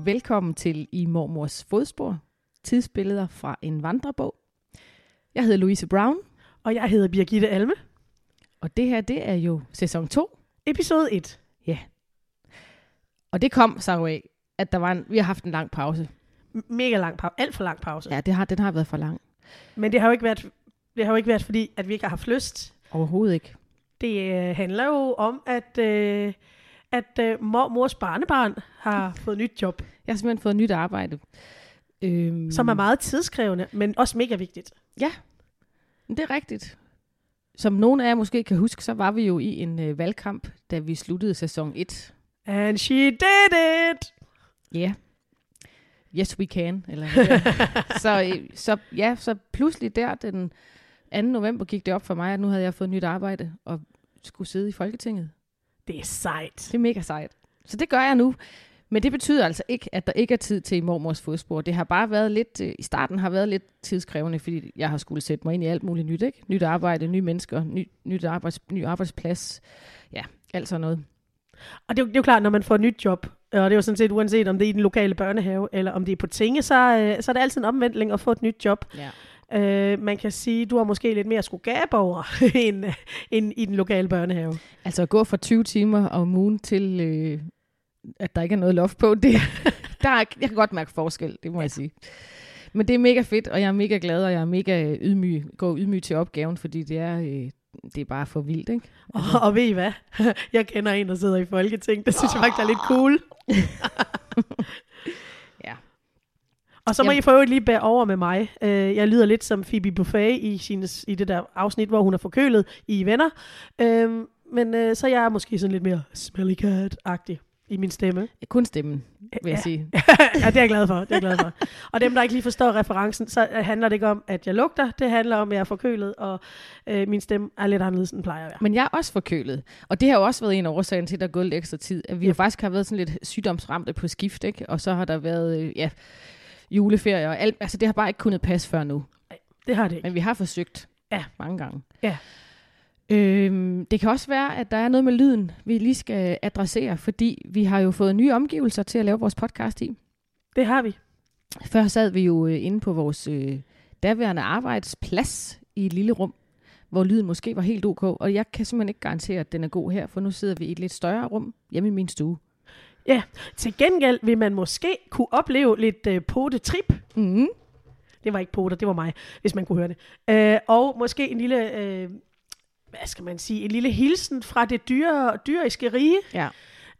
og velkommen til I Mormors Fodspor, tidsbilleder fra en vandrebog. Jeg hedder Louise Brown. Og jeg hedder Birgitte Alme. Og det her, det er jo sæson 2. Episode 1. Ja. Og det kom så jo af, at vi har haft en lang pause. Mega lang pause. Alt for lang pause. Ja, den har været for lang. Men det har jo ikke været, fordi, at vi ikke har haft lyst. Overhovedet ikke. Det handler jo om, at mormors barnebarn har fået nyt job. Jeg har simpelthen fået nyt arbejde. Som er meget tidskrævende, men også mega vigtigt. Ja, det er rigtigt. Som nogen af jer måske kan huske, så var vi jo i en valgkamp, da vi sluttede sæson 1. And she did it! Ja. Yeah. Yes, we can. Eller, ja. Så pludselig der den 2. november gik det op for mig, at nu havde jeg fået nyt arbejde og skulle sidde i Folketinget. Det er sejt. Det er mega sejt. Så det gør jeg nu. Men det betyder altså ikke, at der ikke er tid til mormors fodspor. Det har bare været lidt, i starten har været lidt tidskrævende, fordi jeg har skulle sætte mig ind i alt muligt nyt, ikke? Nyt arbejde, nye mennesker, ny arbejdsplads. Ja, alt sådan noget. Og det er jo klart, når man får et nyt job, og det er jo sådan set uanset, om det er i den lokale børnehave, eller om det er på tinge, så er det altid en omvendling at få et nyt job. Ja. Man kan sige, at du har måske lidt mere skulle gabe over end i den lokale børnehave. Altså at gå fra 20 timer om ugen til, at der ikke er noget loft på, jeg kan godt mærke forskel, det må jeg sige. Men det er mega fedt, og jeg er mega glad, og jeg er mega ydmyg til opgaven, fordi det er bare for vildt, ikke? Altså. Og ved I hvad? Jeg kender en, der sidder i Folketinget, det synes jeg faktisk er lidt cool. Ja. Og så må I for lige bære over med mig. Jeg lyder lidt som Phoebe Buffay i det der afsnit, hvor hun er forkølet i Venner. Men så jeg er måske sådan lidt mere smelly cat-agtig i min stemme. Kun stemmen, vil jeg sige. Ja, det er jeg glad for. Og dem, der ikke lige forstår referencen, så handler det ikke om, at jeg lugter. Det handler om, at jeg er forkølet, og min stemme er lidt anderledes, end plejer at være. Men jeg er også forkølet. Og det har jo også været en af årsagen til, at der er gået lidt ekstra tid. At vi jo faktisk har været sådan lidt sygdomsramte på skift, ikke? Og så har der været juleferie og alt. Altså, det har bare ikke kunnet passe før nu. Nej, det har det ikke. Men vi har forsøgt mange gange. Ja. Det kan også være, at der er noget med lyden, vi lige skal adressere, fordi vi har jo fået nye omgivelser til at lave vores podcast i. Det har vi. Før sad vi jo inde på vores daværende arbejdsplads i et lille rum, hvor lyden måske var helt ok, og jeg kan simpelthen ikke garantere, at den er god her, for nu sidder vi i et lidt større rum hjemme i min stue. Ja, til gengæld vil man måske kunne opleve lidt potetrip. Mm. Det var ikke poter, det var mig, hvis man kunne høre det. Og måske en lille... hvad skal man sige, en lille hilsen fra det dyriske rige. Ja.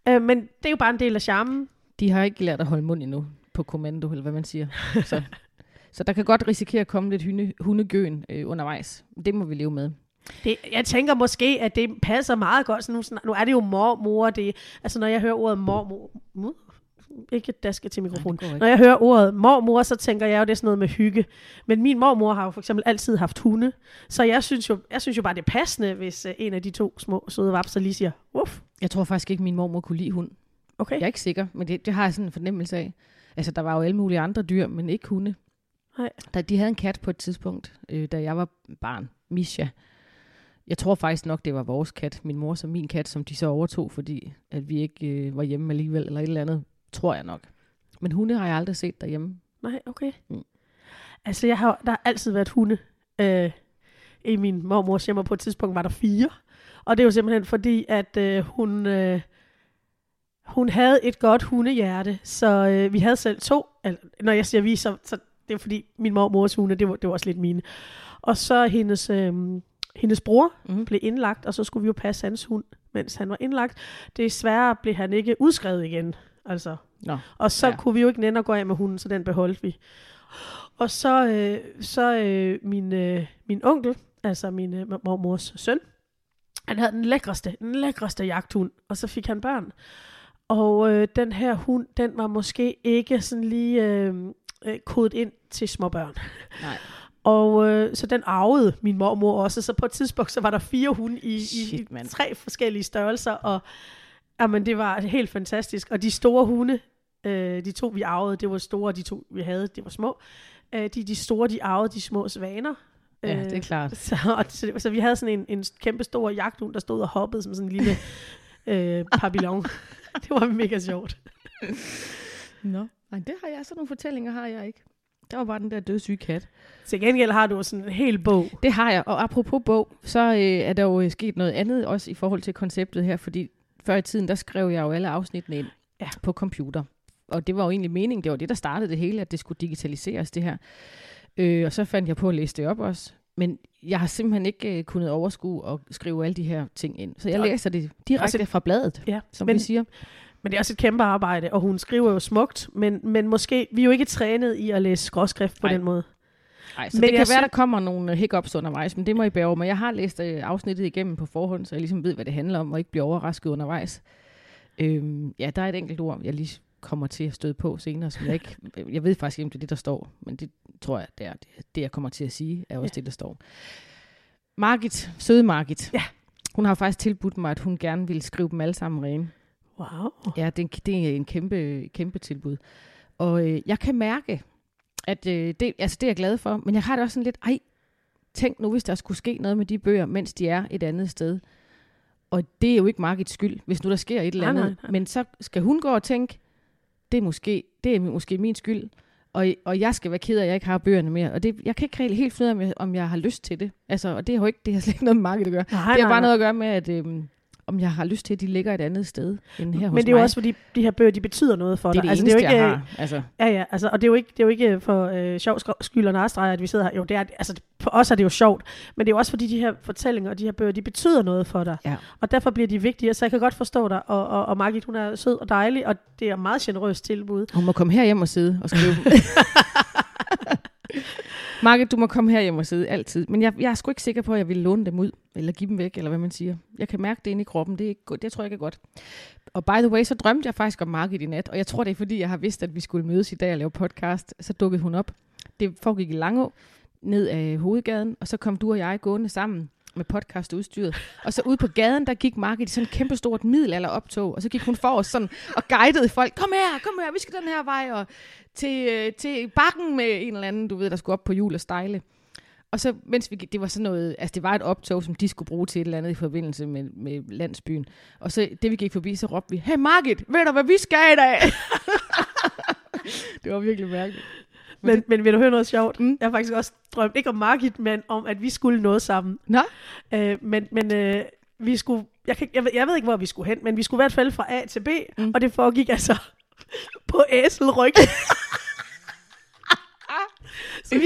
Men det er jo bare en del af charmen. De har ikke lært at holde mund endnu på kommando, eller hvad man siger. Så der kan godt risikere at komme lidt hundegøen undervejs. Det må vi leve med. Jeg tænker måske, at det passer meget godt. Så nu er det jo mormor. Altså når jeg hører ordet mormor... Ikke daske til mikrofonen. Nej, når jeg hører ordet mormor, så tænker jeg jo, det er sådan noget med hygge. Men min mormor har jo for eksempel altid haft hunde. Så jeg synes jo bare, det er passende, hvis en af de to små søde vapser lige siger, uff. Jeg tror faktisk ikke, min mormor kunne lide hund. Okay. Jeg er ikke sikker, men det har jeg sådan en fornemmelse af. Altså, der var jo alle mulige andre dyr, men ikke hunde. Nej. De havde en kat på et tidspunkt, da jeg var barn. Misha. Jeg tror faktisk nok, det var vores kat. Min mor som min kat, som de så overtog, fordi at vi ikke var hjemme alligevel, eller et eller andet. Tror jeg nok. Men hunde har jeg aldrig set derhjemme. Nej, okay. Mm. Altså, der har altid været hunde i min mormors hjem, og på et tidspunkt var der 4. Og det er jo simpelthen fordi, at hun havde et godt hundehjerte, så vi havde selv 2. Altså, når jeg siger vi, så det er fordi, min mormors hunde, det var også lidt mine. Og så hendes bror blev indlagt, og så skulle vi jo passe hans hund, mens han var indlagt. Desværre blev han ikke udskrevet igen. Altså. Nå, og så kunne vi jo ikke nænde at gå af med hunden, så den beholdt vi. Og så min onkel, altså min mormors søn, han havde den lækreste jagthund, og så fik han børn. Og den her hund, den var måske ikke sådan lige kodet ind til småbørn. Nej. Og så den arvede min mormor også, så på et tidspunkt, så var der 4 hunde i 3 forskellige størrelser, og jamen, det var helt fantastisk. Og de store hunde, de 2 vi arvede, det var store, de 2 vi havde, det var små. De store, de arvede de små svaner. Ja, det er klart. Så vi havde sådan en kæmpe stor jagthund, der stod og hoppede som sådan en lille papillon. Det var mega sjovt. Nå, nej, det har jeg. Sådan nogle fortællinger har jeg ikke. Der var bare den der dødssyge kat. Til gengæld har du sådan en hel bog. Det har jeg, og apropos bog, så er der jo sket noget andet også i forhold til konceptet her, fordi før i tiden, der skrev jeg jo alle afsnittene ind på computer. Og det var jo egentlig meningen, det var det, der startede det hele, at det skulle digitaliseres, det her. Og så fandt jeg på at læse det op også. Men jeg har simpelthen ikke kunnet overskue og skrive alle de her ting ind. Så jeg læser det direkte fra bladet, som vi siger. Men det er også et kæmpe arbejde, og hun skriver jo smukt, men måske, vi er jo ikke trænet i at læse skråskrift på den måde. Nej, så men det kan være, der kommer nogle hiccups undervejs, men det må I bære over. Men jeg har læst afsnittet igennem på forhånd, så jeg ligesom ved, hvad det handler om, og ikke bliver overrasket undervejs. Ja, der er et enkelt ord, jeg lige kommer til at støde på senere, som jeg ikke... Jeg ved faktisk ikke, om det er det, der står, men det tror jeg, det er det, jeg kommer til at sige, er også det, der står. Margit, søde Margit, hun har faktisk tilbudt mig, at hun gerne ville skrive dem alle sammen rene. Wow. Ja, det er en kæmpe tilbud. Og jeg kan mærke, at det er jeg glad for, men jeg har det også sådan lidt, tænk nu, hvis der skulle ske noget med de bøger, mens de er et andet sted. Og det er jo ikke Margits skyld, hvis nu der sker et eller andet. Nej. Men så skal hun gå og tænke, det er måske min skyld, og jeg skal være ked af, at jeg ikke har bøgerne mere. Og det, jeg kan ikke helt finde ud af, om jeg har lyst til det. Altså, og det har slet ikke noget med Margit at gøre. Nej, det har bare noget at gøre med, at... om jeg har lyst til, at de ligger et andet sted end her hos mig. Men det er jo også, fordi de her bøger, de betyder noget for dig. Det er det eneste, jeg har. Altså. Ja, altså, og det er jo ikke for sjov skyld og narstreger, at vi sidder her. Jo, det er, altså, for os er det jo sjovt, men det er jo også, fordi de her fortællinger og de her bøger, de betyder noget for dig. Ja. Og derfor bliver de vigtige, så jeg kan godt forstå dig. Og Margit, hun er sød og dejlig, og det er et meget generøst tilbud. Hun må komme her hjem og sidde og skrive. Margit, du må komme her hjem og sidde altid. Men jeg er sgu ikke sikker på, at jeg vil låne dem ud, eller give dem væk, eller hvad man siger. Jeg kan mærke det inde i kroppen, det er ikke godt. Det tror jeg ikke er godt. Og by the way, så drømte jeg faktisk om Margit i nat, og jeg tror, det er fordi, jeg har vidst, at vi skulle mødes i dag og lave podcast. Så dukkede hun op. Det foregik i Langå, ned ad hovedgaden, og så kom du og jeg gående sammen med podcastudstyret. Og så ude på gaden, der gik Margit i sådan et kæmpestort middelalderoptog, og så gik hun for os sådan og guidede folk. Kom her, vi skal den her vej, og til bakken med en eller anden, du ved, der skulle op på hjul og stejle. Og så, mens vi gik, det var sådan noget, altså det var et optog, som de skulle bruge til et eller andet i forbindelse med landsbyen. Og så, det vi gik forbi, så råbte vi, hey Margit, ved du, hvad vi skal i dag? Det var virkelig mærkeligt. Men vil du høre noget sjovt? Mm. Jeg har faktisk også drømt, ikke om Margit, men om, at vi skulle noget sammen. Nå? Men vi skulle, jeg ved ikke, hvor vi skulle hen, men vi skulle i hvert fald fra A til B, og det foregik altså på æselryg. Så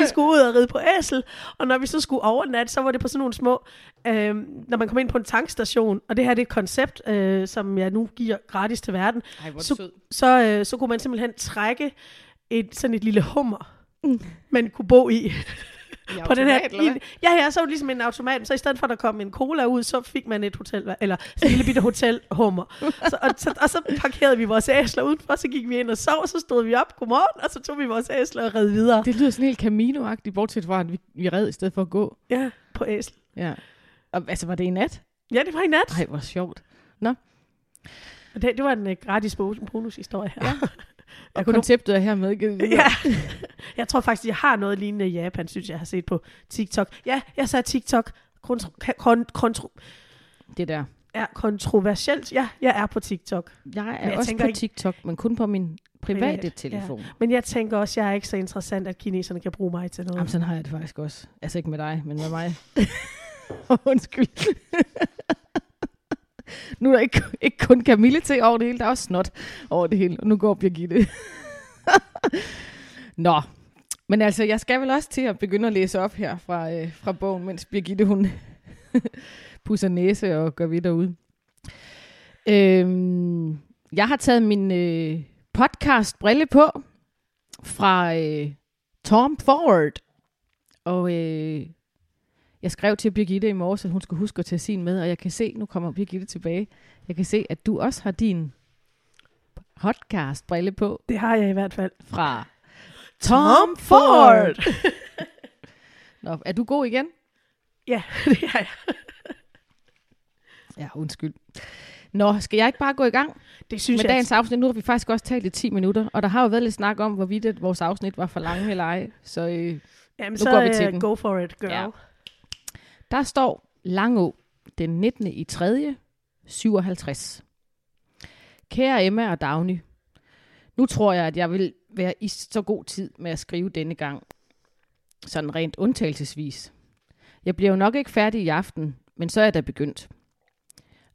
vi skulle ud og ride på æsel, og når vi så skulle overnat, så var det på sådan nogle små, når man kom ind på en tankstation, og det her det er et koncept, som jeg nu giver gratis til verden. Ej, hvor så kunne man simpelthen trække sådan et lille hummer, man kunne bo i. På den her, så var det ligesom en automat, så i stedet for at der kom en cola ud, så fik man et hotel, eller en lille bitte hotelhummer. Så parkerede vi vores æsler udenfor, så gik vi ind og sov, så stod vi op, godmorgen, og så tog vi vores æsler og red videre. Det lyder sådan helt Camino-agtigt, bortset fra, at vi red i stedet for at gå. Ja, på æsel. Ja. Og, altså, var det i nat? Ja, det var i nat. Ej, hvor sjovt. Nå. Det var en gratis bonushistorie her. Ja. Og konceptet er her medgivet. Ja. Jeg tror faktisk, jeg har noget lignende i Japan, synes jeg har set på TikTok. Ja, jeg sagde TikTok. Det der. Ja, kontroversielt. Ja, jeg er på TikTok. Jeg er også på TikTok, men kun på min private telefon. Ja. Men jeg tænker også, jeg er ikke så interessant, at kineserne kan bruge mig til noget. Jamen, sådan har jeg det faktisk også. Altså ikke med dig, men med mig. Undskyld. Nu er der ikke kun Camille til over det hele, der er også snot over det hele. Og nu går Birgitte. Nå, men altså, jeg skal vel også til at begynde at læse op her fra bogen, mens Birgitte, hun pusser næse og går videre ud. Jeg har taget min podcastbrille på fra Tom Ford. Og... jeg skrev til Birgitte i morges, at hun skulle huske at tage sin med, og jeg kan se, nu kommer Birgitte tilbage, jeg kan se, at du også har din podcastbrille på. Det har jeg i hvert fald. Fra Tom Ford! Nå, er du god igen? Ja, det er jeg. Ja, undskyld. Nå, skal jeg ikke bare gå i gang? Det synes jeg. Med dagens afsnit, nu har vi faktisk også talt i 10 minutter, og der har jo været lidt snak om, hvorvidt vores afsnit var for lange eller ej, så jamen, nu så går vi til den. Go for it, girl. Ja. Der står Langå, den 19.3.57. Kære Emma og Dagny, Nu tror jeg, at jeg vil være i så god tid med at skrive denne gang. Sådan rent undtagelsesvis. Jeg bliver jo nok ikke færdig i aften, men så er jeg da begyndt.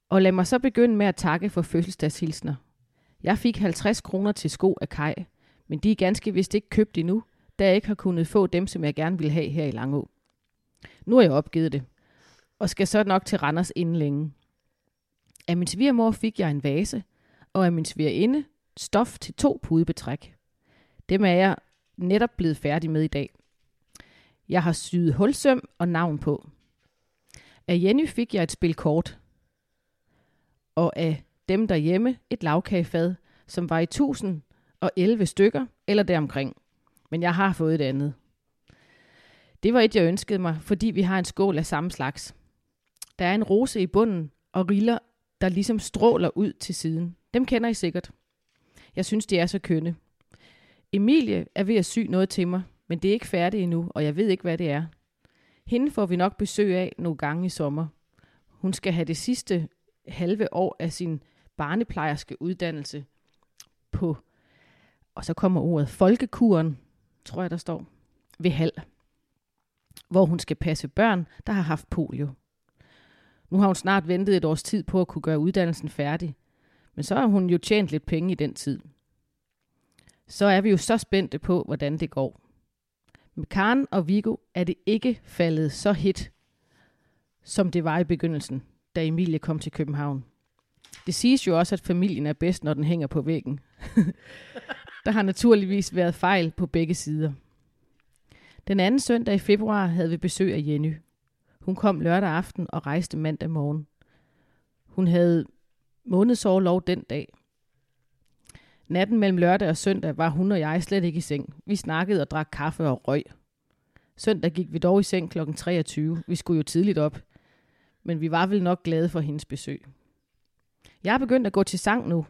Og lad mig så begynde med at takke for fødselsdagshilsner. Jeg fik 50 kroner til sko af Kaj, men de er ganske vist ikke købt endnu, da jeg ikke har kunnet få dem, som jeg gerne ville have her i Langå. Nu har jeg opgivet det, og skal så nok til Randers inden længe. Af min svigermor fik jeg en vase, og af min svigerinde stof til 2 pudebetræk. Dem er jeg netop blevet færdig med i dag. Jeg har syet hulsøm og navn på. Af Jenny fik jeg et spil kort, og af dem derhjemme et lavkagefad, som var i 1011 stykker eller deromkring. Men jeg har fået et andet. Det var et, jeg ønskede mig, fordi vi har en skål af samme slags. Der er en rose i bunden og riller, der ligesom stråler ud til siden. Dem kender I sikkert. Jeg synes, de er så kønne. Emilie er ved at sy noget til mig, men det er ikke færdigt endnu, og jeg ved ikke, hvad det er. Hende får vi nok besøg af nogle gange i sommer. Hun skal have det sidste halve år af sin barneplejerske uddannelse på, og så kommer ordet Folkekuren, tror jeg, der står, ved Hald, hvor hun skal passe børn, der har haft polio. Nu har hun snart ventet et års tid på at kunne gøre uddannelsen færdig, men så har hun jo tjent lidt penge i den tid. Så er vi jo så spændte på, hvordan det går. Med Karen og Viggo er det ikke faldet så hit, som det var i begyndelsen, da Emilie kom til København. Det siges jo også, at familien er bedst, når den hænger på væggen. Der har naturligvis været fejl på begge sider. Den anden søndag i februar havde vi besøg af Jenny. Hun kom lørdag aften og rejste mandag morgen. Hun havde månedsorlov den dag. Natten mellem lørdag og søndag var hun og jeg slet ikke i seng. Vi snakkede og drak kaffe og røg. Søndag gik vi dog i seng kl. 23. Vi skulle jo tidligt op, men vi var vel nok glade for hendes besøg. Jeg er begyndt at gå til sang nu.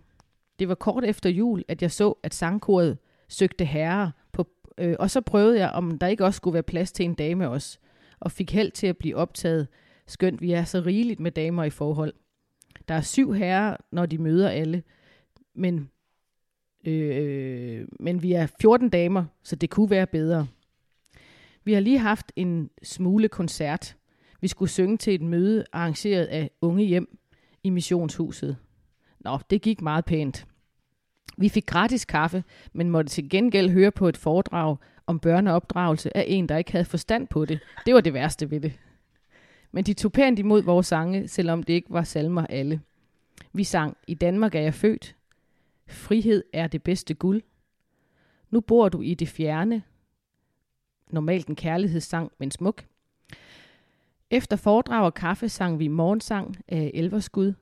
Det var kort efter jul, at jeg så, at sangkoret søgte herrer på, og så prøvede jeg, om der ikke også skulle være plads til en dame også, og fik held til at blive optaget, skønt vi er så rigeligt med damer i forhold. Der er 7 herrer, når de møder alle, men vi er 14 damer, så det kunne være bedre. Vi har lige haft en smule koncert. Vi skulle synge til et møde arrangeret af Unge Hjem i Missionshuset. Nå, det gik meget pænt. Vi fik gratis kaffe, men måtte til gengæld høre på et foredrag om børneopdragelse af en, der ikke havde forstand på det. Det var det værste ved det. Men de tog pænt imod vores sange, selvom det ikke var salmer alle. Vi sang "I Danmark er jeg født", "Frihed er det bedste guld", "Nu bor du i det fjerne", normalt en kærlighedssang, men smuk. Efter foredrag og kaffe sang vi morgensang af Elverskud,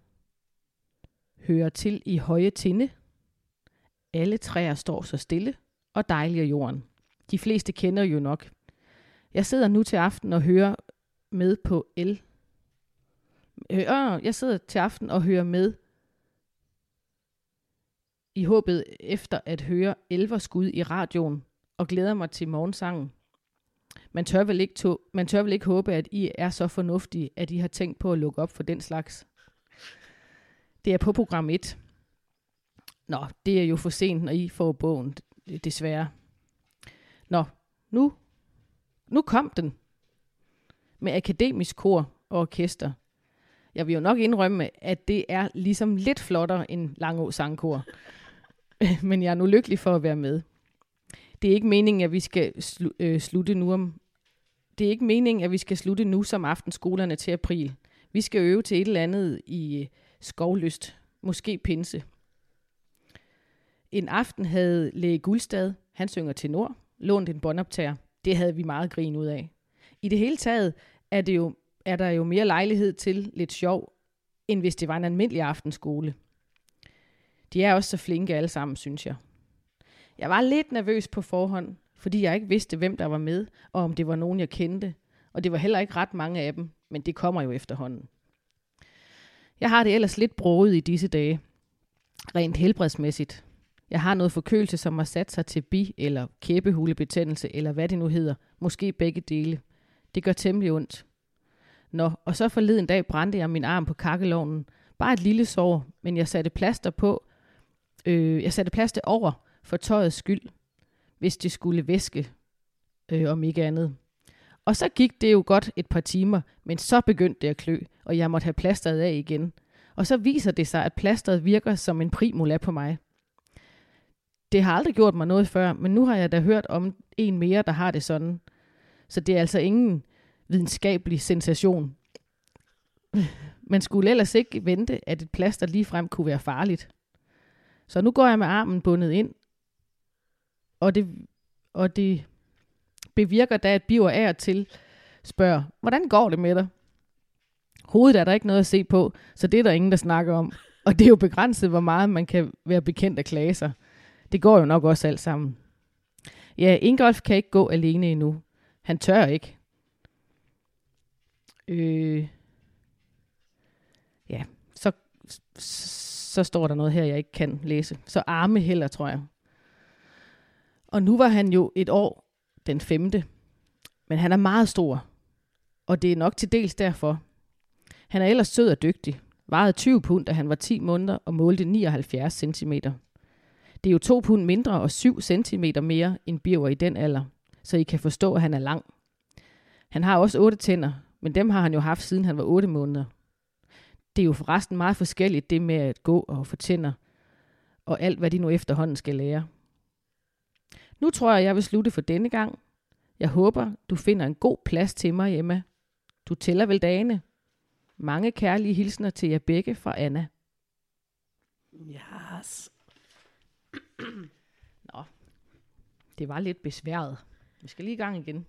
"Hører til i høje tinde", "Alle træer står så stille" og "Dejlig er jorden". De fleste kender jo nok. Jeg sidder nu til aften og hører med på i håbet efter at høre Elverskud i radioen og glæder mig til morgensangen. Man tør vel ikke håbe, at I er så fornuftige, at I har tænkt på at lukke op for den slags. Det er på program 1. Nå, det er jo for sent, når I får bogen, desværre. Nå, nu kom den. Med akademisk kor og orkester. Jeg vil jo nok indrømme, at det er ligesom lidt flottere end Langå Sangkor. Men jeg er nu lykkelig for at være med. Det er ikke meningen, at vi skal slutte nu som aftenskolerne til april. Vi skal øve til et eller andet i Skovløst, måske pinse. En aften havde Læg Guldstad, han synger tenor, lånt en båndoptager. Det havde vi meget grin ud af. I det hele taget er der jo mere lejlighed til lidt sjov, end hvis det var en almindelig aftenskole. De er også så flinke alle sammen, synes jeg. Jeg var lidt nervøs på forhånd, fordi jeg ikke vidste, hvem der var med, og om det var nogen, jeg kendte. Og det var heller ikke ret mange af dem, men det kommer jo efterhånden. Jeg har det ellers lidt broget i disse dage, rent helbredsmæssigt. Jeg har noget forkølelse, som har sat sig til bi- eller kæbehulebetændelse, eller hvad det nu hedder. Måske begge dele. Det gør temmelig ondt. Nå, og så forleden dag brændte jeg min arm på kakkelovnen. Bare et lille sår, men jeg satte plaster over, for tøjets skyld, hvis det skulle væske, om ikke andet. Og så gik det jo godt et par timer, men så begyndte det at klø, og jeg måtte have plasteret af igen. Og så viser det sig, at plasteret virker som en primula på mig. Det har aldrig gjort mig noget før, men nu har jeg da hørt om en mere, der har det sådan. Så det er altså ingen videnskabelig sensation. Man skulle ellers ikke vente, at et plaster ligefrem kunne være farligt. Så nu går jeg med armen bundet ind, og det bevirker da, at biver af og til spørger, hvordan går det med dig? Hovedet er der ikke noget at se på, så det er der ingen, der snakker om. Og det er jo begrænset, hvor meget man kan være bekendt at klage sig. Det går jo nok også alt sammen. Ja, Ingolf kan ikke gå alene endnu. Han tør ikke. Ja, så står der noget her, jeg ikke kan læse. Så arme heller, tror jeg. Og nu var han jo et år den 5. Men han er meget stor. Og det er nok til dels derfor. Han er ellers sød og dygtig. Vejede 20 pund, da han var 10 måneder og målte 79 centimeter. Det er jo 2 pund mindre og 7 centimeter mere end Birger i den alder. Så I kan forstå, at han er lang. Han har også 8 tænder, men dem har han jo haft, siden han var 8 måneder. Det er jo forresten meget forskelligt, det med at gå og få tænder, og alt, hvad de nu efterhånden skal lære. Nu tror jeg, jeg vil slutte for denne gang. Jeg håber, du finder en god plads til mig, Emma. Du tæller vel dagene? Mange kærlige hilsner til jer begge fra Anna. Yes. Nå, det var lidt besværet. Vi skal lige i gang igen.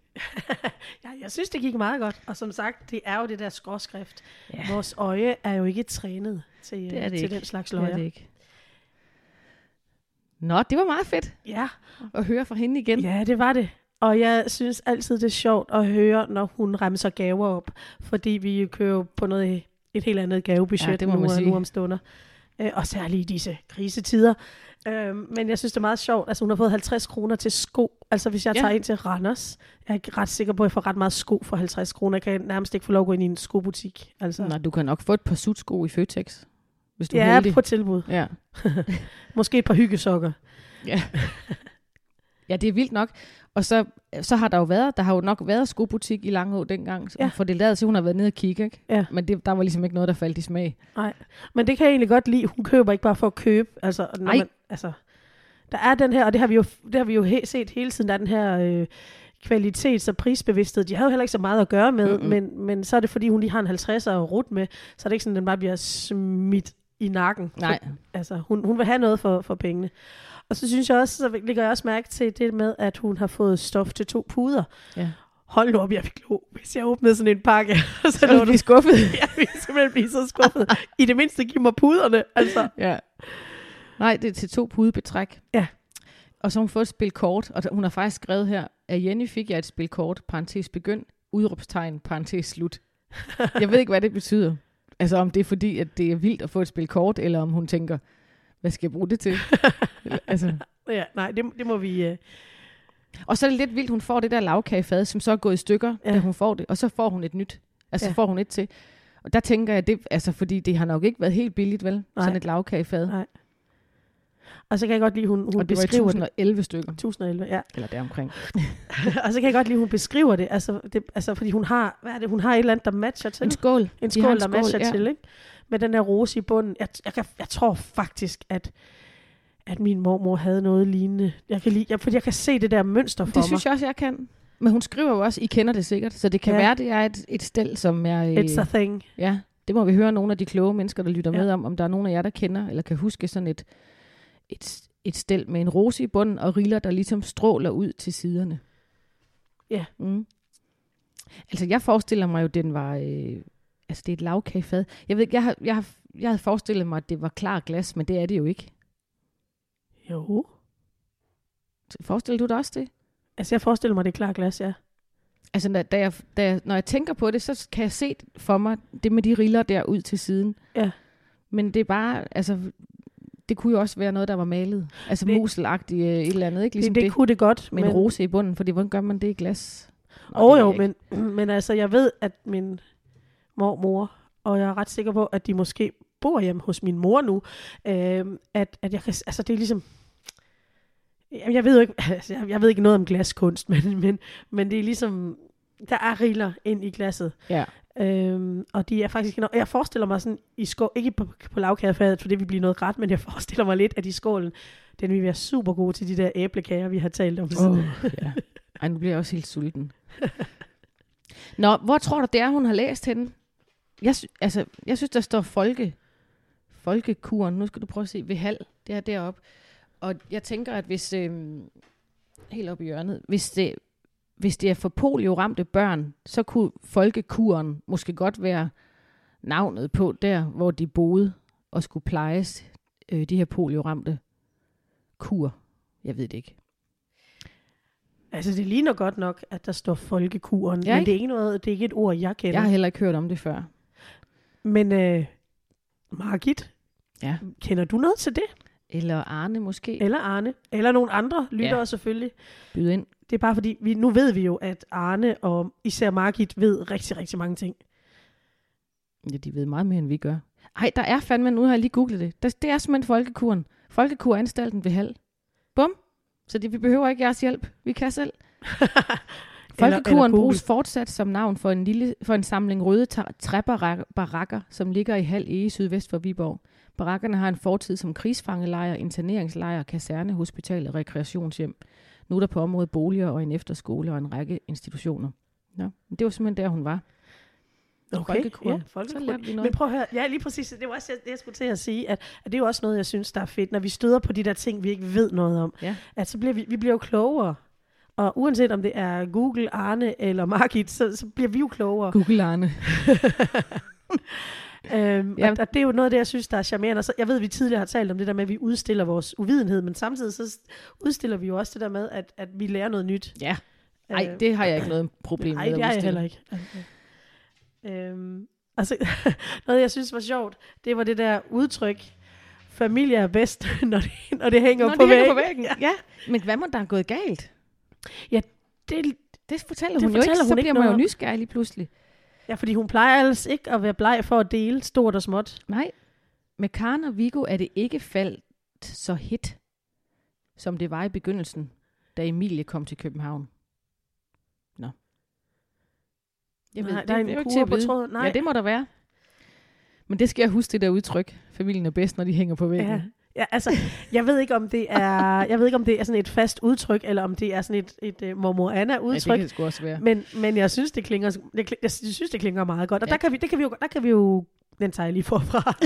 Ja, jeg synes, det gik meget godt. Og som sagt, det er jo det der skråskrift. Ja. Vores øje er jo ikke trænet til, det er det til ikke. Den slags løjer. Det er det ikke. Nå, det var meget fedt ja. At høre fra hende igen. Ja, det var det. Og jeg synes altid, det er sjovt at høre, når hun ramser gaver op. Fordi vi kører på noget, et helt andet gavebudget ja, nu om stunder. Og særligt i disse krisetider. Men jeg synes, det er meget sjovt. Altså, hun har fået 50 kroner til sko. Altså, hvis jeg tager ind til Randers, jeg er ikke ret sikker på, at jeg får ret meget sko for 50 kroner. Jeg kan nærmest ikke få lov at gå ind i en skobutik. Altså. Nej, du kan nok få et par sutsko i Føtex, hvis du er heldig. Ja, på tilbud. Ja. Måske et par hyggesokker. Ja. Ja, det er vildt nok. Og så har der har jo nok været skobutik i Langå dengang, ja. For det lader til, hun har været nede og kigge, ikke? Ja. Men der var ligesom ikke noget, der faldt i smag. Nej, men det kan jeg egentlig godt lide. Hun køber ikke bare for at købe. Altså, når man, altså der er den her, og det har vi jo set hele tiden, der er den her kvalitets- og prisbevidsthed. De har jo heller ikke så meget at gøre med, men så er det, fordi hun lige har en 50'er at rute med, så er det ikke sådan, at den bare bliver smidt i nakken. Nej. Altså, hun vil have noget for pengene. Og så synes jeg også, så lægger jeg også mærke til det med, at hun har fået stof til 2 puder. Ja. Hold nu op, jeg fik lov. Hvis jeg åbnede sådan en pakke, så ville jeg blive skuffet. Jeg ville simpelthen blive så skuffet. I det mindste giv mig puderne, altså. Ja. Nej, det er til 2 pudebetræk. Ja. Og så har hun fået et spil kort, og hun har faktisk skrevet her, at Jenny fik jeg et spil kort, parentes begynd, udråbstegn, parentes slut. Jeg ved ikke, hvad det betyder. Altså om det er fordi, at det er vildt at få et spil kort, eller om hun tænker... Hvad skal jeg bruge det til? Altså. Ja, nej, det må vi... Og så er det lidt vildt, hun får det der lavkagefad, som så er gået i stykker, da hun får det. Og så får hun et nyt. Altså får hun et til. Og der tænker jeg, det, altså, fordi det har nok ikke været helt billigt, vel? Nej. Sådan et lavkagefad. Nej. Og så kan jeg godt lide, hun beskriver det. 1011 stykker. 1011, ja. Eller deromkring. Og så kan jeg godt lide, hun beskriver det. Altså fordi hun har... Hvad er det? Hun har et eller andet, der matcher til. En skål. En skål, matcher til, ikke? Med den her rose i bunden. Jeg tror faktisk, at min mormor havde noget lignende. Fordi jeg kan se det der mønster for mig. Det synes jeg også, jeg kan. Men hun skriver jo også, I kender det sikkert. Så det kan være, det er et stel, som er... It's a thing. Ja, det må vi høre nogle af de kloge mennesker, der lytter med om der er nogen af jer, der kender, eller kan huske sådan et stel med en rose i bunden, og riller, der ligesom stråler ud til siderne. Ja. Mm. Altså, jeg forestiller mig jo, den var... Altså, det er et lavkagefad. Jeg ved ikke, jeg havde forestillet mig, at det var klart glas, men det er det jo ikke. Jo. Forestiller du dig også det? Altså, jeg forestiller mig, det er klart glas, ja. Altså, når jeg tænker på det, så kan jeg se for mig det med de riller der ud til siden. Ja. Men det er bare, altså, det kunne jo også være noget, der var malet. Altså, muselagtigt et eller andet, ikke? Ligesom det kunne det godt. Med en rose i bunden, fordi hvordan gør man det i glas? Men altså, jeg ved, at min... mormor, og jeg er ret sikker på, at de måske bor hjemme hos min mor nu, at jeg kan, altså det er ligesom, Jeg ved jo ikke, altså, jeg ved ikke noget om glaskunst, men det er ligesom, der er riller ind i glasset. Ja. Og de er faktisk, jeg forestiller mig sådan i skål, ikke på lavkagefadet, for det vil blive noget ret, men jeg forestiller mig lidt, at i skålen, den vil være super god til de der æblekager, vi har talt om. Ja. Ej, nu bliver jeg også helt sulten. Nå, hvor tror du det er, hun har læst henne? Jeg synes, der står Folkekuren. Nu skal du prøve at se ved Hald. Det er deroppe. Og jeg tænker, at hvis... helt oppe i hjørnet. Hvis det er for polioramte børn, så kunne Folkekuren måske godt være navnet på der, hvor de boede og skulle plejes. De her polioramte kur. Jeg ved det ikke. Altså, det ligner godt nok, at der står Folkekuren. Ja, men det er ikke et ord, jeg kender. Jeg har heller ikke hørt om det før. Men Margit, ja. Kender du noget til det? Eller Arne måske. Eller Arne. Eller nogle andre lyttere, ja. Selvfølgelig. Byd ind. Det er bare fordi, nu ved vi jo, at Arne og især Margit ved rigtig, rigtig mange ting. Ja, de ved meget mere, end vi gør. Ej, der er fandme, nu har jeg lige googlet det. Det er simpelthen Folkekuren. Folkekuranstalten ved Hald. Bum. Så vi behøver ikke jeres hjælp. Vi kan selv. Folkekuren bruges fortsat som navn for en samling røde træbarakker, som ligger i Hald Ege sydvest for Viborg. Barakkerne har en fortid som krigsfangelejr, interneringslejr, kaserne, hospital og rekreationshjem. Nu er der på området boliger og en efterskole og en række institutioner. Ja, det var simpelthen der, hun var. Okay, Folkekuren. Ja, Folkekuren. Men prøv at høre, ja, lige præcis, det var også det, jeg skulle til at sige, at det er jo også noget, jeg synes, der er fedt, når vi støder på de der ting, vi ikke ved noget om, ja. At så bliver vi bliver jo klogere, og uanset om det er Google, Arne eller Margit, så bliver vi jo klogere. Google, Arne. Ja. Og det er jo noget af det, jeg synes, der er charmerende. Og så, jeg ved, vi tidligere har talt om det der med, at vi udstiller vores uvidenhed, men samtidig så udstiller vi jo også det der med, at vi lærer noget nyt. Ja, nej, det har jeg ikke noget problem med. Nej, det har jeg heller ikke. Okay. Altså, noget jeg synes var sjovt, det var det der udtryk, familie er bedst, når det hænger på væggen. Ja. Men hvad må der have gået galt? Ja, det fortæller hun jo ikke, så bliver man jo nysgerrig lige pludselig. Ja, fordi hun plejer altså ikke at være bleg for at dele stort og småt. Nej, med Karen og Viggo er det ikke faldt så hit, som det var i begyndelsen, da Emilie kom til København. Nej, ja, det må der være. Men det skal jeg huske, det der udtryk. Familien er bedst, når de hænger på væggen. Ja. Ja, altså, jeg ved ikke om det er sådan et fast udtryk, eller om det er sådan et mormor Anna udtryk. Ja, det kan det sgu også være. Men jeg synes det klinger meget godt. Og ja. der kan vi jo den tager jeg lige forfra.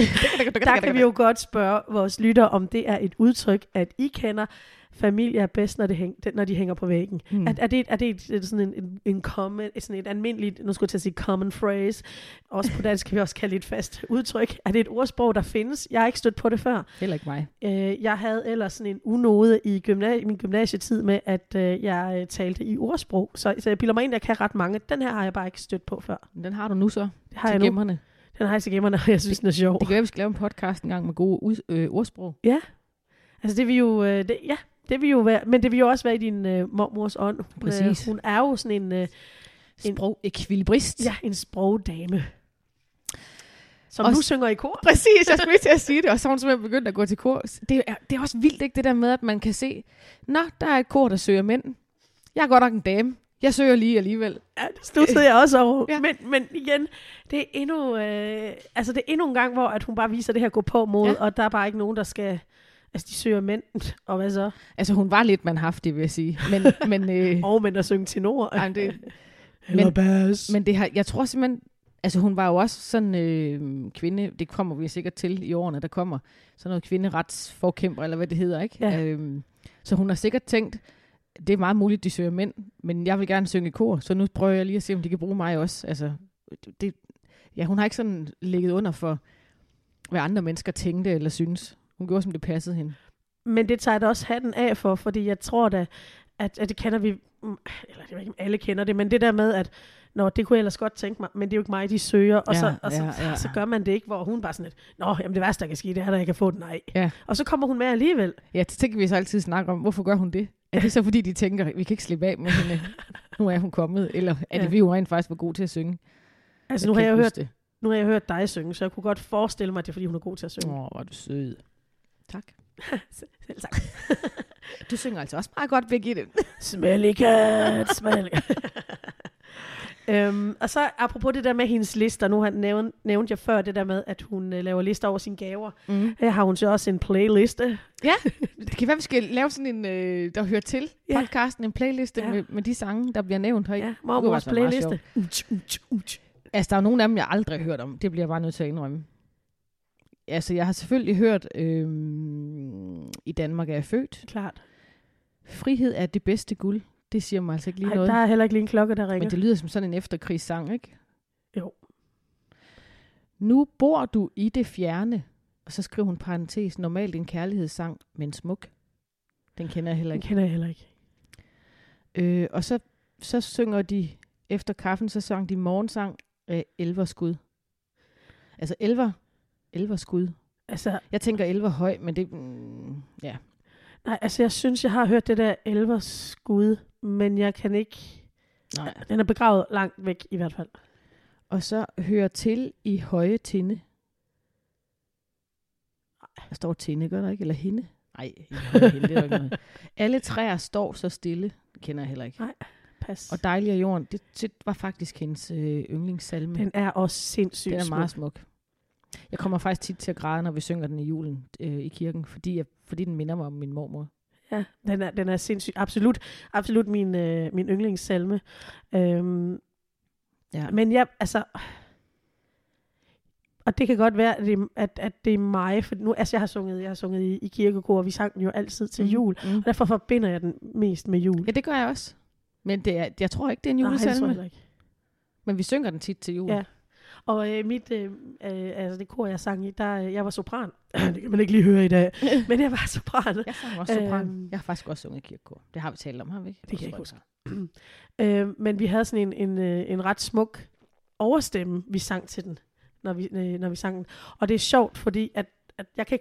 Der kan vi jo godt spørge vores lytter, om det er et udtryk, at I kender. Familie er bedst, når de hænger på væggen. Mm. Er det sådan en common, sådan et almindeligt, nu skulle jeg til at sige common phrase, også på dansk kan vi også kalde et fast udtryk. Er det et ordsprog, der findes? Jeg har ikke stødt på det før. Heller ikke mig. Jeg havde ellers sådan en unode i min gymnasietid med, at jeg talte i ordsprog, så jeg bilder mig ind, jeg kan ret mange. Den her har jeg bare ikke stødt på før. Den har du nu så? Det har jeg nu. Den har jeg til gemmerne, og jeg synes, den er sjov. Det gør, vi skal lave en podcast engang med gode ordsprog. Ja, altså det vil jo... Det vil jo være, men det vil jo også være i din mormors ånd. Præcis. Hun er jo sådan en sprogekvilibrist. Ja, en sprogdame. Som nu synger i kor. Præcis, jeg skulle til at sige det, og så har hun simpelthen begyndt at gå til kor. Det er også vildt, ikke, det der med, at man kan se, nå, der er et kor, der søger mænd. Jeg er godt nok en dame. Jeg søger lige alligevel. Ja, det sluttede jeg også over. Ja. Men igen, det er endnu, en gang, hvor at hun bare viser det her gå på måde, ja. Og der er bare ikke nogen, der skal... Altså, de søger mænd, og hvad så? Altså, hun var lidt mandhaftig, vil jeg sige. Men at synge tenor. Ej, det, jeg tror simpelthen... Altså, hun var jo også sådan kvinde... Det kommer vi sikkert til i årene, der kommer. Sådan noget kvinderetsforkæmper, eller hvad det hedder, ikke? Ja. Så hun har sikkert tænkt, det er meget muligt, de søger mænd, men jeg vil gerne synge i kor, så nu prøver jeg lige at se, om de kan bruge mig også. Altså, hun har ikke sådan ligget under for, hvad andre mennesker tænkte eller synes. Hun gjorde, som det passede hende. Men det tager jeg da også hatten af for, fordi jeg tror da, at det kender vi, eller jeg ved ikke, om alle kender det, men det der med, at det kunne jeg ellers godt tænke mig, men det er jo ikke mig, de søger, så gør man det ikke, hvor hun bare sådan lidt, jamen det værste, der kan ske, det er, at jeg kan få den, nej. Ja. Og så kommer hun med alligevel. Ja, det tænker vi så altid snakke om, hvorfor gør hun det? Er det så, fordi de tænker, vi kan ikke slippe af med hende, nu er hun kommet, eller er det, vi jo rent faktisk var god til at synge? Altså nu har jeg hørt dig synge, så jeg kunne godt forestille mig, at det er, fordi hun er god til at synge. Åh, hvor er du sød. Tak. Selv tak. Du synger altså også meget godt, Birgitte. Smelly cat, smelly og så apropos det der med hendes lister, nu har nævnt jeg før det der med, at hun laver lister over sine gaver. Mm. Her har hun så også en playliste. Ja, det kan være, vi skal lave sådan en, der hører til podcasten, en playliste med de sange, der bliver nævnt her. Ja, mormors playliste. Altså, der er nogle af dem, jeg aldrig har hørt om. Det bliver jeg bare nødt til at indrømme. Altså, jeg har selvfølgelig hørt, i Danmark er jeg født. Klart. Frihed er det bedste guld. Det siger mig altså ikke lige noget. Der er heller ikke lige en klokke, der ringer. Men det lyder som sådan en efterkrigssang, ikke? Jo. Nu bor du i det fjerne. Og så skriver hun parentes, normalt en kærlighedssang, men smuk. Den kender jeg heller ikke. Den kender jeg heller ikke. Og så synger de, efter kaffen, så sang de morgensang af Elverskud. Altså Elverskud. Altså, jeg tænker Elverhøj, men det... ja. Nej, altså jeg synes, jeg har hørt det der Elverskud, men jeg kan ikke... Nej. Den er begravet langt væk i hvert fald. Og så hører til i høje tinde. Der står tinde, gør der ikke? Eller hende? Nej, hende, det er ikke noget. Alle træer står så stille. Det kender jeg heller ikke. Nej, pas. Og dejlig af jorden, det var faktisk hendes yndlingssalme. Den er også sindssygt smuk. Den er meget smuk. Jeg kommer faktisk tit til at græde, når vi synger den i julen i kirken, fordi den minder mig om min mormor. Ja, den er sindssygt. Absolut min yndlingssalme. Ja. Men jeg, altså... Og det kan godt være, at det er mig, for nu, altså jeg har sunget i kirkekor, og vi sang den jo altid til jul, og derfor forbinder jeg den mest med jul. Ja, det gør jeg også. Men det er, jeg tror ikke, det er en julesalme. Nej, men vi synger den tit til jul. Ja. Og altså det kor, jeg sang i, jeg var sopran. Det kan man ikke lige høre i dag, men jeg var sopran. Jeg sang også sopran. Jeg har faktisk også sunget kirkekor. Det har vi talt om, har vi ikke? Det kan jeg ikke huske. Men vi havde sådan en ret smuk overstemme, vi sang til den, når vi sang den. Og det er sjovt, fordi at jeg kan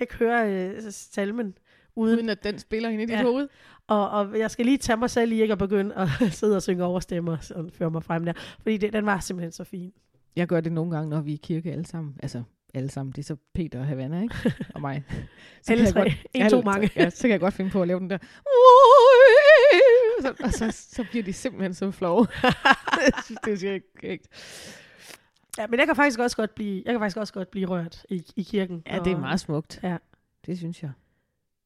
ikke høre salmen. Uden at den spiller hende i dit hoved. Og jeg skal lige tage mig selv i ikke at begynde at sidde og synge overstemmer og føre mig frem der. Fordi den var simpelthen så fin. Jeg gør det nogle gange, når vi er i kirke alle sammen. Altså alle sammen, det er så Peter og Havana, ikke? Og mig. Så alle tre. En, to, mange. Ja, så kan jeg godt finde på at lave den der. Og så bliver de simpelthen så flove. Det er ikke. Ja, men jeg kan faktisk også godt blive rørt i kirken. Ja, det er meget smukt. Ja. Det synes jeg.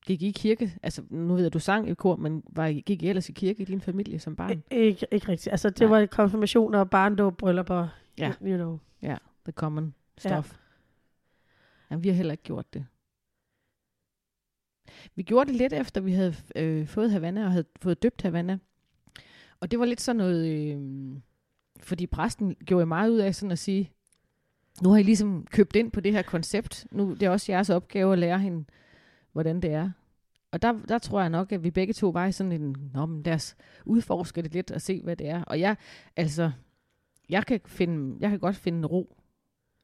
Gik I kirke? Altså, nu ved jeg, du sang i kor, men gik I ellers i kirke i din familie som barn? Ikke rigtigt. Altså, det var konfirmationer og barndåb, bryllupper, you know. Ja, the common stuff. Ja. Jamen, vi har heller ikke gjort det. Vi gjorde det lidt efter, vi havde fået Havana og havde fået døbt Havana. Og det var lidt sådan noget, fordi præsten gjorde meget ud af sådan at sige, nu har I ligesom købt ind på det her koncept. Nu det er også jeres opgave at lære hende, hvordan det er. Og der tror jeg nok, at vi begge to var i sådan en, lad os udforske det lidt og se, hvad det er. Og jeg kan godt finde ro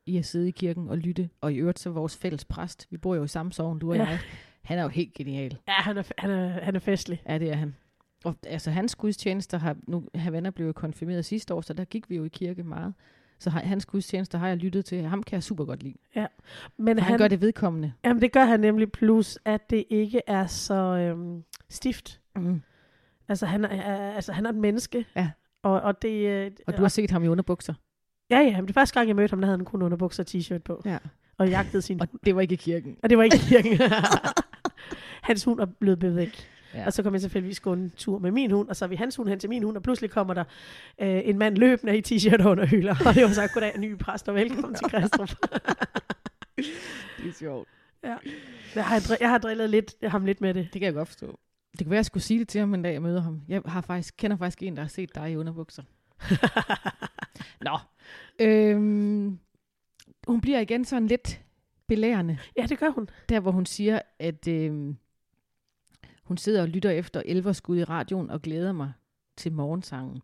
i at sidde i kirken og lytte. Og i øvrigt så vores fælles præst, vi bor jo i samme sogn, du og jeg, han er jo helt genial. Ja, han er festlig. Ja, det er han. Og altså hans gudstjenester, Havana blev jo konfirmeret sidste år, så der gik vi jo i kirke meget. Så hans gudstjenester har jeg lyttet til. Ham kan jeg super godt lide. Ja. Men han gør det vedkommende. Jamen det gør han nemlig, plus at det ikke er så stift. Mm. Altså, han er et menneske. Ja. Og det, og du har set ham i underbukser. Ja, men det første gang jeg mødte ham, der havde han kun underbukser og t-shirt på. Ja. Og jagtede sin hund. Og det var ikke i kirken. Hans hund er blevet bevægt. Ja. Og så kom jeg selvfølgelig gå en tur med min hund, og så er vi hans hund hen til min hund, og pludselig kommer der en mand løbende i t-shirt under hylder, og det var så goddag, nye præst, og velkommen til Kristrup. Det er sjovt. Ja. Jeg har drillet ham lidt med det. Det kan jeg godt forstå. Det kan være, jeg skulle sige det til ham en dag, jeg møder ham. Jeg har kender faktisk en, der har set dig i underbukser. Nå. Hun bliver igen sådan lidt belærende. Ja, det gør hun. Der, hvor hun siger, at... hun sidder og lytter efter Elverskud i radioen og glæder mig til morgensangen.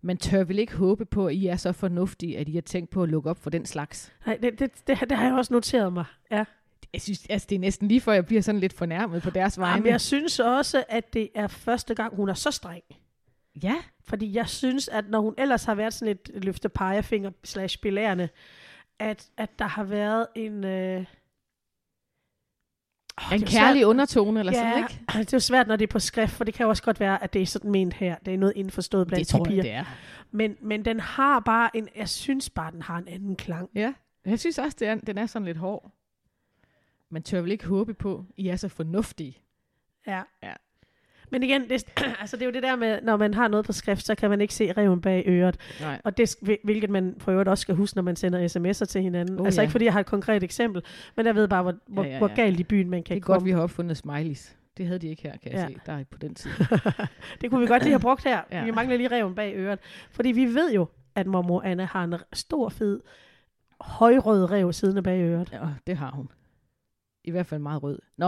Man tør vel ikke håbe på, at I er så fornuftige, at I har tænkt på at lukke op for den slags. Nej, det har jeg også noteret mig. Ja. Jeg synes, altså, det er næsten lige før, jeg bliver sådan lidt fornærmet på deres vegne. Men jeg synes også, at det er første gang, hun er så streng. Ja. Fordi jeg synes, at når hun ellers har været sådan et løftepegefinger /belærende, at der har været en... en kærlig undertone eller sådan, ikke? Altså, det er jo svært, når det er på skrift, for det kan jo også godt være, at det er sådan ment her. Det er noget indforstået blandt de piger. Det er. Men den har bare en, jeg synes bare, den har en anden klang. Ja, jeg synes også, den er sådan lidt hård. Man tør vel ikke håbe på, I er så fornuftige. Ja. Men igen, det er jo det der med, når man har noget på skrift, så kan man ikke se reven bag øret. Nej. Og det, hvilket man for øvrigt også skal huske, når man sender sms'er til hinanden. Ikke fordi jeg har et konkret eksempel, men jeg ved bare, hvor galt i byen man kan komme. Det er godt, vi har opfundet smileys. Det havde de ikke her, kan jeg se. Der er på den tid. Det kunne vi godt lige have brugt her. Ja. Vi mangler lige reven bag øret. Fordi vi ved jo, at mormor Anna har en stor, fed, højrød rev siden af bag øret. Ja, det har hun. I hvert fald meget rød. Nå,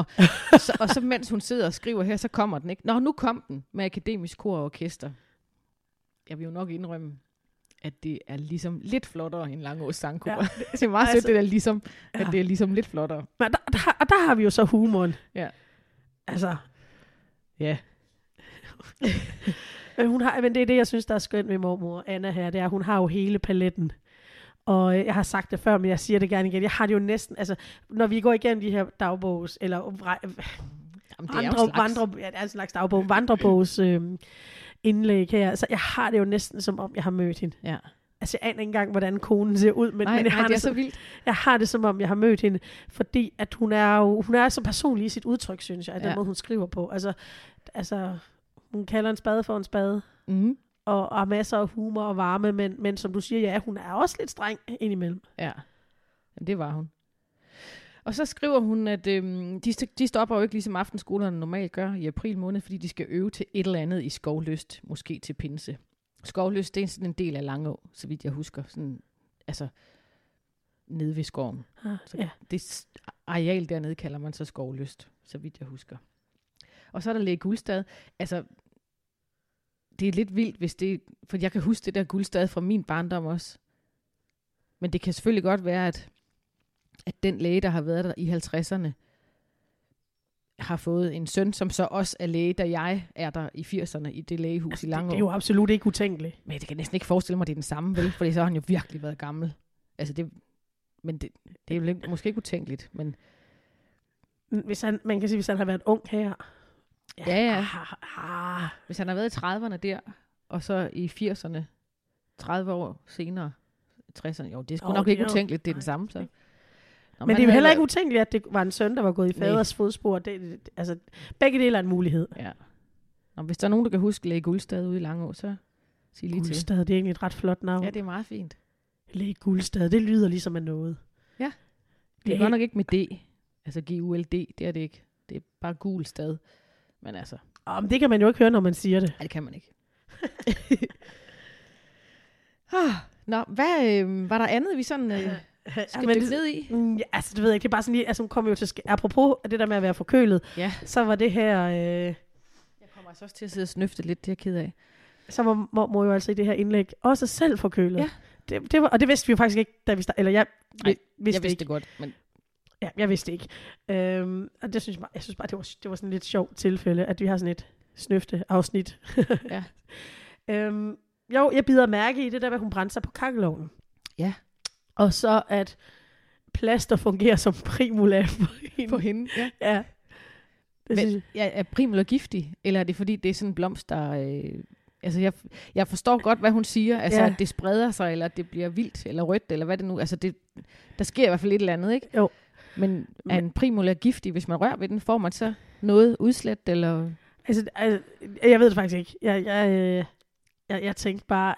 og så mens hun sidder og skriver her, så kommer den ikke. Nå, nu kom den med akademisk kor og orkester. Jeg vil jo nok indrømme, at det er ligesom lidt flottere end Langås sangkor. Ja, det er meget sødt, det der ligesom, at det er ligesom lidt flottere. Men der har vi jo så humoren. Ja. Altså. Ja. Men det er det, jeg synes, der er skønt ved mormor Anna her, det er, hun har jo hele paletten. Og jeg har sagt det før, men jeg siger det gerne igen. Jeg har det jo næsten, altså, når vi går igennem de her dagbogs, eller vandrebogs indlæg her, så jeg har det jo næsten, som om jeg har mødt hende. Ja. Altså, jeg aner ikke engang, hvordan konen ser ud, jeg har det, som om jeg har mødt hende, fordi at hun er så personlig i sit udtryk, synes jeg, den måde, hun skriver på. Altså, hun kalder en spade for en spade. Mhm. Og masser af humor og varme, men som du siger, ja, hun er også lidt streng indimellem. Ja, det var hun. Og så skriver hun, at de stopper jo ikke ligesom aftenskolerne normalt gør i april måned, fordi de skal øve til et eller andet i Skovløst, måske til pinse. Skovløst, det er sådan en del af Langå, så vidt jeg husker, sådan, altså nede ved skoven. Det areal dernede kalder man så Skovløst, så vidt jeg husker. Og så er der Læg Guldstad, altså. Det er lidt vildt, for jeg kan huske det der Guldstad fra min barndom også. Men det kan selvfølgelig godt være, at den læge, der har været der i 50'erne, har fået en søn, som så også er læge, da jeg er der i 80'erne i det lægehus i Langå. Det er jo absolut ikke utænkeligt. Men det kan næsten ikke forestille mig, at det er den samme, vel? Fordi så har han jo virkelig været gammel. Altså det er jo måske ikke utænkeligt, men... Hvis han har været ung her... Ja. Hvis han har været i 30'erne der, og så i 80'erne, 30 år senere, 60'erne, jo, det er sgu nok ikke utænkeligt, det er den samme. Så. Men det er jo heller ikke utænkeligt, at det var en søn, der var gået i faders fodspor. Altså, begge dele er en mulighed. Ja. Nå, hvis der er nogen, der kan huske Læg Guldstad ude i Langå, så sig lige til. Guldstad, det er egentlig et ret flot navn. Ja, det er meget fint. Læg Guldstad, det lyder ligesom af noget. Ja, det er godt nok ikke med D. Altså G-U-L-D, det er det ikke. Det er bare Guldstad. Men altså... men det kan man jo ikke høre, når man siger det. Nej, det kan man ikke. Nå, hvad var der andet, vi sådan skal dykke ned i? Ja, altså, det ved jeg ikke. Det er bare sådan lige... Altså, hun kom jo til... Apropos det der med at være forkølet, så var det her... Jeg kommer altså også til at sidde og snøfte lidt, det er jeg ked af. Så var mormor jo altså i det her indlæg også selv forkølet. Ja. Det var, og det vidste vi jo faktisk ikke, da vi startede... Eller jeg vidste det godt, men... Ja, jeg vidste ikke. Og det synes jeg bare, det var sådan et lidt sjovt tilfælde, at vi har sådan et snøfte-afsnit. Ja. Jo, jeg bider mærke i det der, hvad hun brændte sig på kakkelovnen. Ja. Og så at plaster fungerer som primula på hende. Ja. Men, er primula giftig? Eller er det fordi, det er sådan en blomst, der... Altså, jeg forstår godt, hvad hun siger. Altså, at det spreder sig, eller det bliver vildt, eller rødt, eller hvad det nu... Altså, der sker i hvert fald et eller andet, ikke? Jo. Men er en primula giftig, hvis man rører ved den? Får man så noget udslæt, eller...? Altså jeg ved det faktisk ikke. Jeg tænkte bare,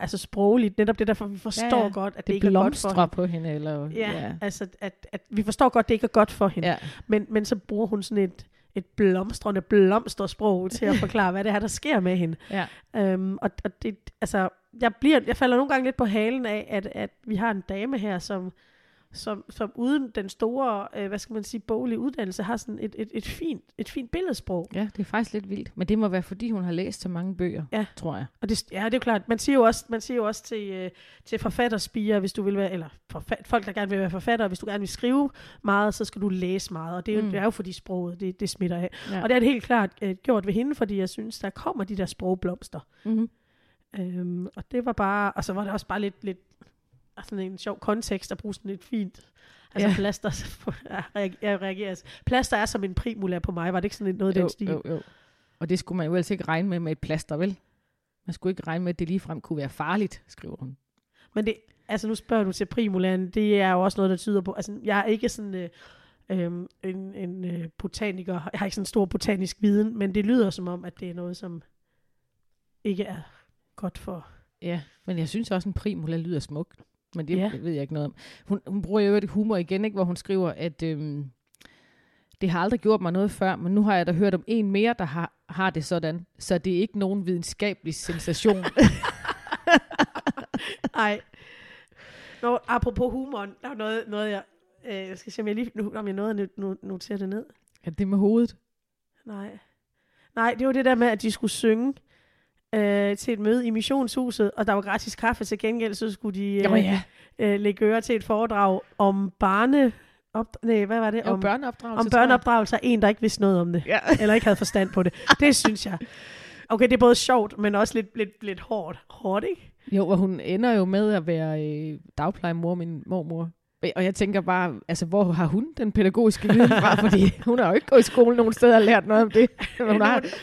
altså sprogligt, netop det der, for vi forstår godt, at det ikke er godt for hende. Det blomstrer på hende, eller... Ja. Altså, at vi forstår godt, det ikke er godt for hende. Ja. Men så bruger hun sådan et blomstrende blomstersprog til at forklare, hvad det er, der sker med hende. Ja. Og det, altså, jeg falder nogle gange lidt på halen af, at vi har en dame her, som uden den store, boglige uddannelse, har sådan et fint billedsprog. Ja, det er faktisk lidt vildt. Men det må være, fordi hun har læst så mange bøger, tror jeg. Og det er jo klart. Man siger jo også til forfatterspiger, hvis du vil være, eller folk, der gerne vil være forfatter, hvis du gerne vil skrive meget, så skal du læse meget. Og det er jo, fordi sproget, det smitter af. Ja. Og det er det helt klart gjort ved hende, fordi jeg synes, der kommer de der sprogblomster. Mm-hmm. Og det var bare, og så var det også bare lidt sådan en sjov kontekst at bruge sådan lidt fint. Altså plaster er som en primula på mig, var det ikke sådan noget af den stil? Jo. Og det skulle man jo altså ikke regne med et plaster, vel? Man skulle ikke regne med, at det ligefrem kunne være farligt, skriver hun. Men det, altså nu spørger du til primulaen, det er jo også noget, der tyder på, altså jeg er ikke sådan en botaniker, jeg har ikke sådan en stor botanisk viden, men det lyder som om, at det er noget, som ikke er godt for... Ja, men jeg synes også, en primula lyder smuk, men det ved jeg ikke noget om. Hun bruger jo et humor igen, ikke, hvor hun skriver, at det har aldrig gjort mig noget før, men nu har jeg da hørt om en mere, der har det sådan, så det er ikke nogen videnskabelig sensation. Nej. Nå, apropos humoren, der er noget jeg... Jeg skal se, om jeg nåede at notere det ned. Er det med hovedet? Nej, det var det der med, at de skulle synge til et møde i missionshuset, og der var gratis kaffe til gengæld, så skulle de lægge øre til et foredrag om børneopdragelser, en der ikke vidste noget om det, eller ikke havde forstand på det. Det synes jeg. Okay, det er både sjovt, men også lidt hårdt, ikke? Jo, og hun ender jo med at være dagplejemor, min mormor. Og jeg tænker bare, altså hvor har hun den pædagogiske viden fra, fordi hun har jo ikke gået i skole nogen steder og lært noget om det.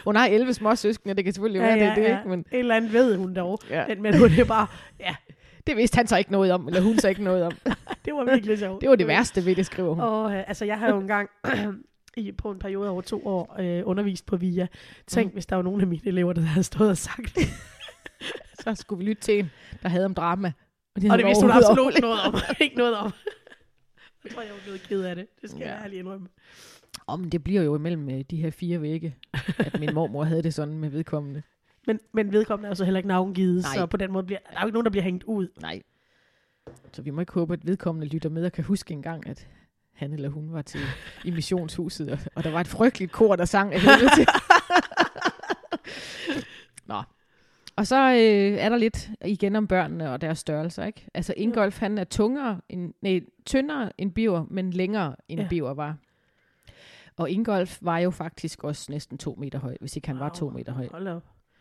Hun har 11 småsøskende, det kan selvfølgelig være det. Ikke, men... Et eller andet ved hun dog, men hun er bare, det vidste han så ikke noget om, eller hun så ikke noget om. Det var virkelig sjovt. Det var det værste ved det, skriver hun. Og, altså jeg har jo engang på en periode over 2 år undervist på VIA. Tænk, hvis der var nogen af mine elever, der havde stået og sagt det. Så skulle vi lytte til en, der havde om drama. Og det vidste hun absolut noget om. Ikke noget om. Jeg tror, jeg var blevet ked af det. Det skal jeg ærligt indrømme. Men det bliver jo imellem de her 4 vægge, at min mormor havde det sådan med vedkommende. Men vedkommende er jo så heller ikke navngivet, så på den måde bliver der er jo ikke nogen, der bliver hængt ud. Nej. Så vi må ikke håbe, at vedkommende lytter med og kan huske engang, at han eller hun var til i missionshuset, og der var et frygteligt kor, der sang af helvede til. Nå. Og så er der lidt igen om børnene og deres størrelser, ikke? Altså Ingolf, han er tyndere end Birger, men længere end Birger var. Og Ingolf var jo faktisk også næsten 2 meter høj, hvis ikke han var 2 meter høj.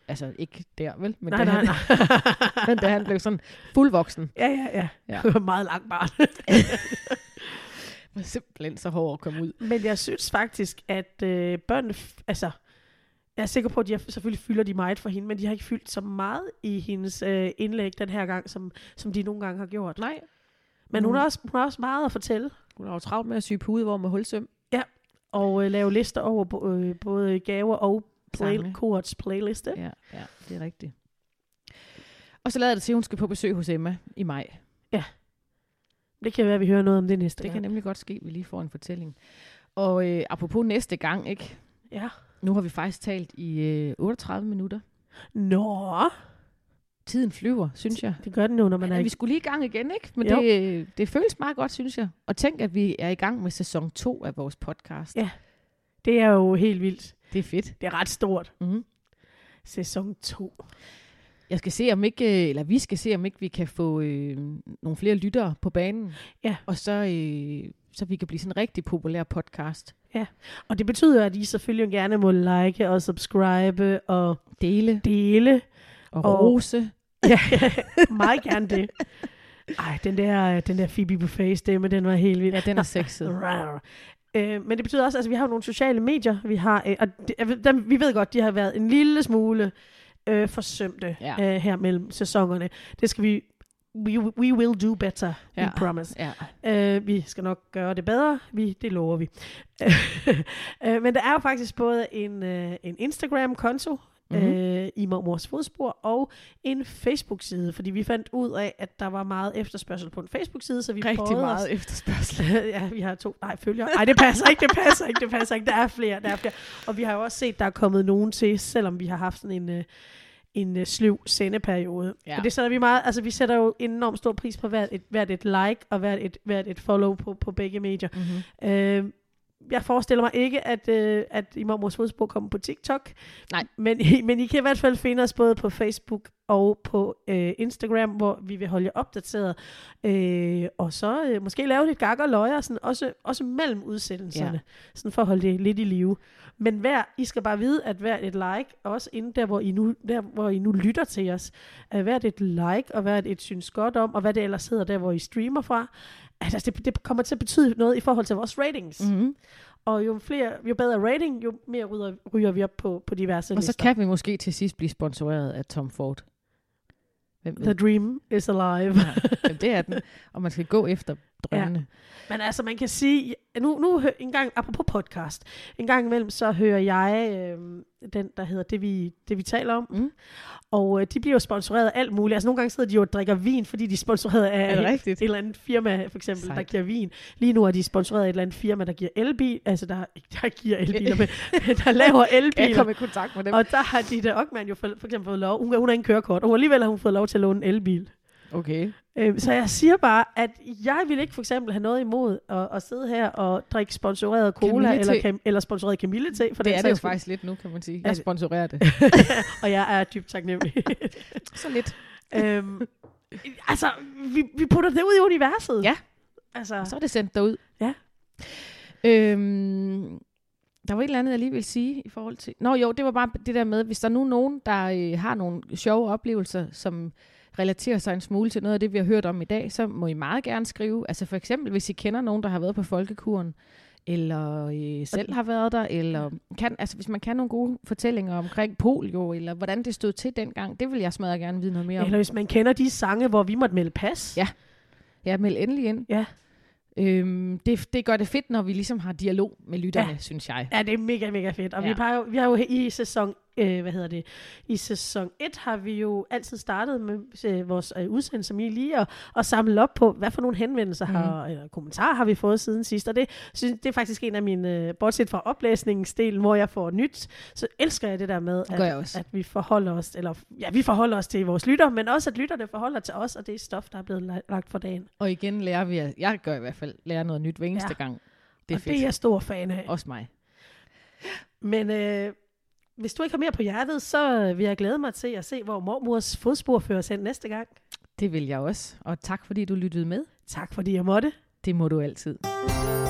Altså ikke der, vel? Men nej. Men da han blev sådan fuldvoksen. Ja. Det var meget langt barn. Simpelthen så hårdt at komme ud. Men jeg synes faktisk, at børnene, altså... Jeg er sikker på, at de selvfølgelig fylder de meget for hende, men de har ikke fyldt så meget i hendes indlæg den her gang, som de nogle gange har gjort. Nej. Men hun har også meget at fortælle. Hun har jo travlt med at sy pude, hvor med hulsøm. Ja, og lave lister over både gaver og playliste. Ja, det er rigtigt. Og så lader det til, at hun skal på besøg hos Emma i maj. Ja. Det kan være, at vi hører noget om det næste gang. Det kan nemlig godt ske, at vi lige får en fortælling. Og apropos næste gang, ikke? Ja. Nu har vi faktisk talt i 38 minutter. Nå! Tiden flyver, synes jeg. Det gør den jo, når man er... Vi skulle lige i gang igen, ikke? Men det føles meget godt, synes jeg. Og tænk, at vi er i gang med sæson 2 af vores podcast. Ja, det er jo helt vildt. Det er fedt. Det er ret stort. Mm-hmm. Sæson 2. Vi skal se, om ikke vi kan få nogle flere lyttere på banen. Ja. Og så vi kan blive sådan en rigtig populær podcast. Ja, og det betyder, at I selvfølgelig gerne må like og subscribe og dele og rose. Ja, meget gerne det. Ej, den der Phoebe Buffay stemme, den var helt vildt. Ja, den er sexet. Men det betyder også, at vi har nogle sociale medier, vi har, og vi ved godt, de har været en lille smule forsømte her mellem sæsonerne. Det skal vi... We will do better, we promise. Ja. Vi skal nok gøre det bedre, det lover vi. Men der er jo faktisk både en Instagram-konto i Mormors Fodspor og en Facebook-side, fordi vi fandt ud af, at der var meget efterspørgsel på en Facebook-side, så vi prøvede os. Rigtig meget efterspørgsel. Ja, vi har 2 følgere. Nej, det passer ikke. Der er flere. Og vi har jo også set, der er kommet nogen til, selvom vi har haft sådan en sløv sendeperiode. Ja. Og det sætter vi meget, altså vi sætter jo enormt stor pris på hvert et like og hvert et follow på begge medier. Mm-hmm. jeg forestiller mig ikke, at I mormors fodspor kommer på TikTok. Nej. Men I kan i hvert fald finde os både på Facebook og på Instagram, hvor vi vil holde jer opdateret. Og så måske lave lidt gak og løjer, sådan, også mellem udsendelserne, sådan for at holde det lidt i live. Men I skal bare vide, at hvert et like, også inde der, hvor I nu lytter til os, hvert et like, og hvert et synes godt om, og hvad det ellers hedder, der hvor I streamer fra, altså det kommer til at betyde noget i forhold til vores ratings. Mm-hmm. Og jo bedre rating, jo mere ryger vi op på diverse lister. Og så kan vi måske til sidst blive sponsoreret af Tom Ford. The dream is alive. Ja, det er den. Og man skal gå efter drømmene. Ja. Men altså, man kan sige, nu en gang, apropos podcast, en gang imellem, så hører jeg den, der hedder Det Vi Taler Om. Mm. Og de bliver jo sponsoreret af alt muligt. Altså, nogle gange sidder de jo og drikker vin, fordi de er sponsoreret af et eller andet firma, for eksempel, der giver vin. Lige nu er de sponsoreret af et eller andet firma, der giver elbil. Altså, der giver elbiler, men der laver elbiler. Jeg kom i kontakt med dem. Og der har Ditte Ockmann jo for eksempel fået lov. Hun har ingen kørekort, og alligevel har hun fået lov til at låne en elbil. Okay. Så jeg siger bare, at jeg vil ikke for eksempel have noget imod at sidde her og drikke sponsoreret cola eller sponsoreret Camille-te. Det er det jo faktisk lidt nu, kan man sige. Jeg sponsorerer det. Og jeg er dybt taknemmelig. Så lidt. Altså, vi putter det ud i universet. Ja. Altså. Så er det sendt derud. Ja. Der var et eller andet, jeg lige ville sige i forhold til... Nå jo, det var bare det der med, hvis der nu nogen, der har nogle sjove oplevelser, som... relaterer sig en smule til noget af det, vi har hørt om i dag, så må I meget gerne skrive. Altså for eksempel, hvis I kender nogen, der har været på Folkekuren, eller I selv har været der, eller hvis man kan nogle gode fortællinger omkring polio, eller hvordan det stod til dengang, det vil jeg smadre gerne vide noget mere om. Eller hvis man kender de sange, hvor vi måtte melde pas. Ja, meld endelig ind. Ja. Det gør det fedt, når vi ligesom har dialog med lytterne, synes jeg. Ja, det er mega, mega fedt. Og vi har jo i sæson I sæson 1 har vi jo altid startet med vores udsendelse med lige og samle op på, hvad for nogle henvendelser eller kommentarer har vi fået siden sidst. Og det er faktisk en af mine, bortset fra oplæsningsdelen, hvor jeg får nyt, så elsker jeg det der med, at vi forholder os, vi forholder os til vores lytter, men også at lytterne forholder til os, og det er stof, der er blevet lagt for dagen. Og igen lærer vi, jeg gør i hvert fald, lærer noget nyt hver eneste gang. Det er fedt. Det er jeg stor fan af. Også mig. Men... hvis du ikke har mere på hjertet, så vil jeg glæde mig til at se, hvor mormors fodspor fører os hen næste gang. Det vil jeg også. Og tak fordi du lyttede med. Tak fordi jeg måtte. Det må du altid.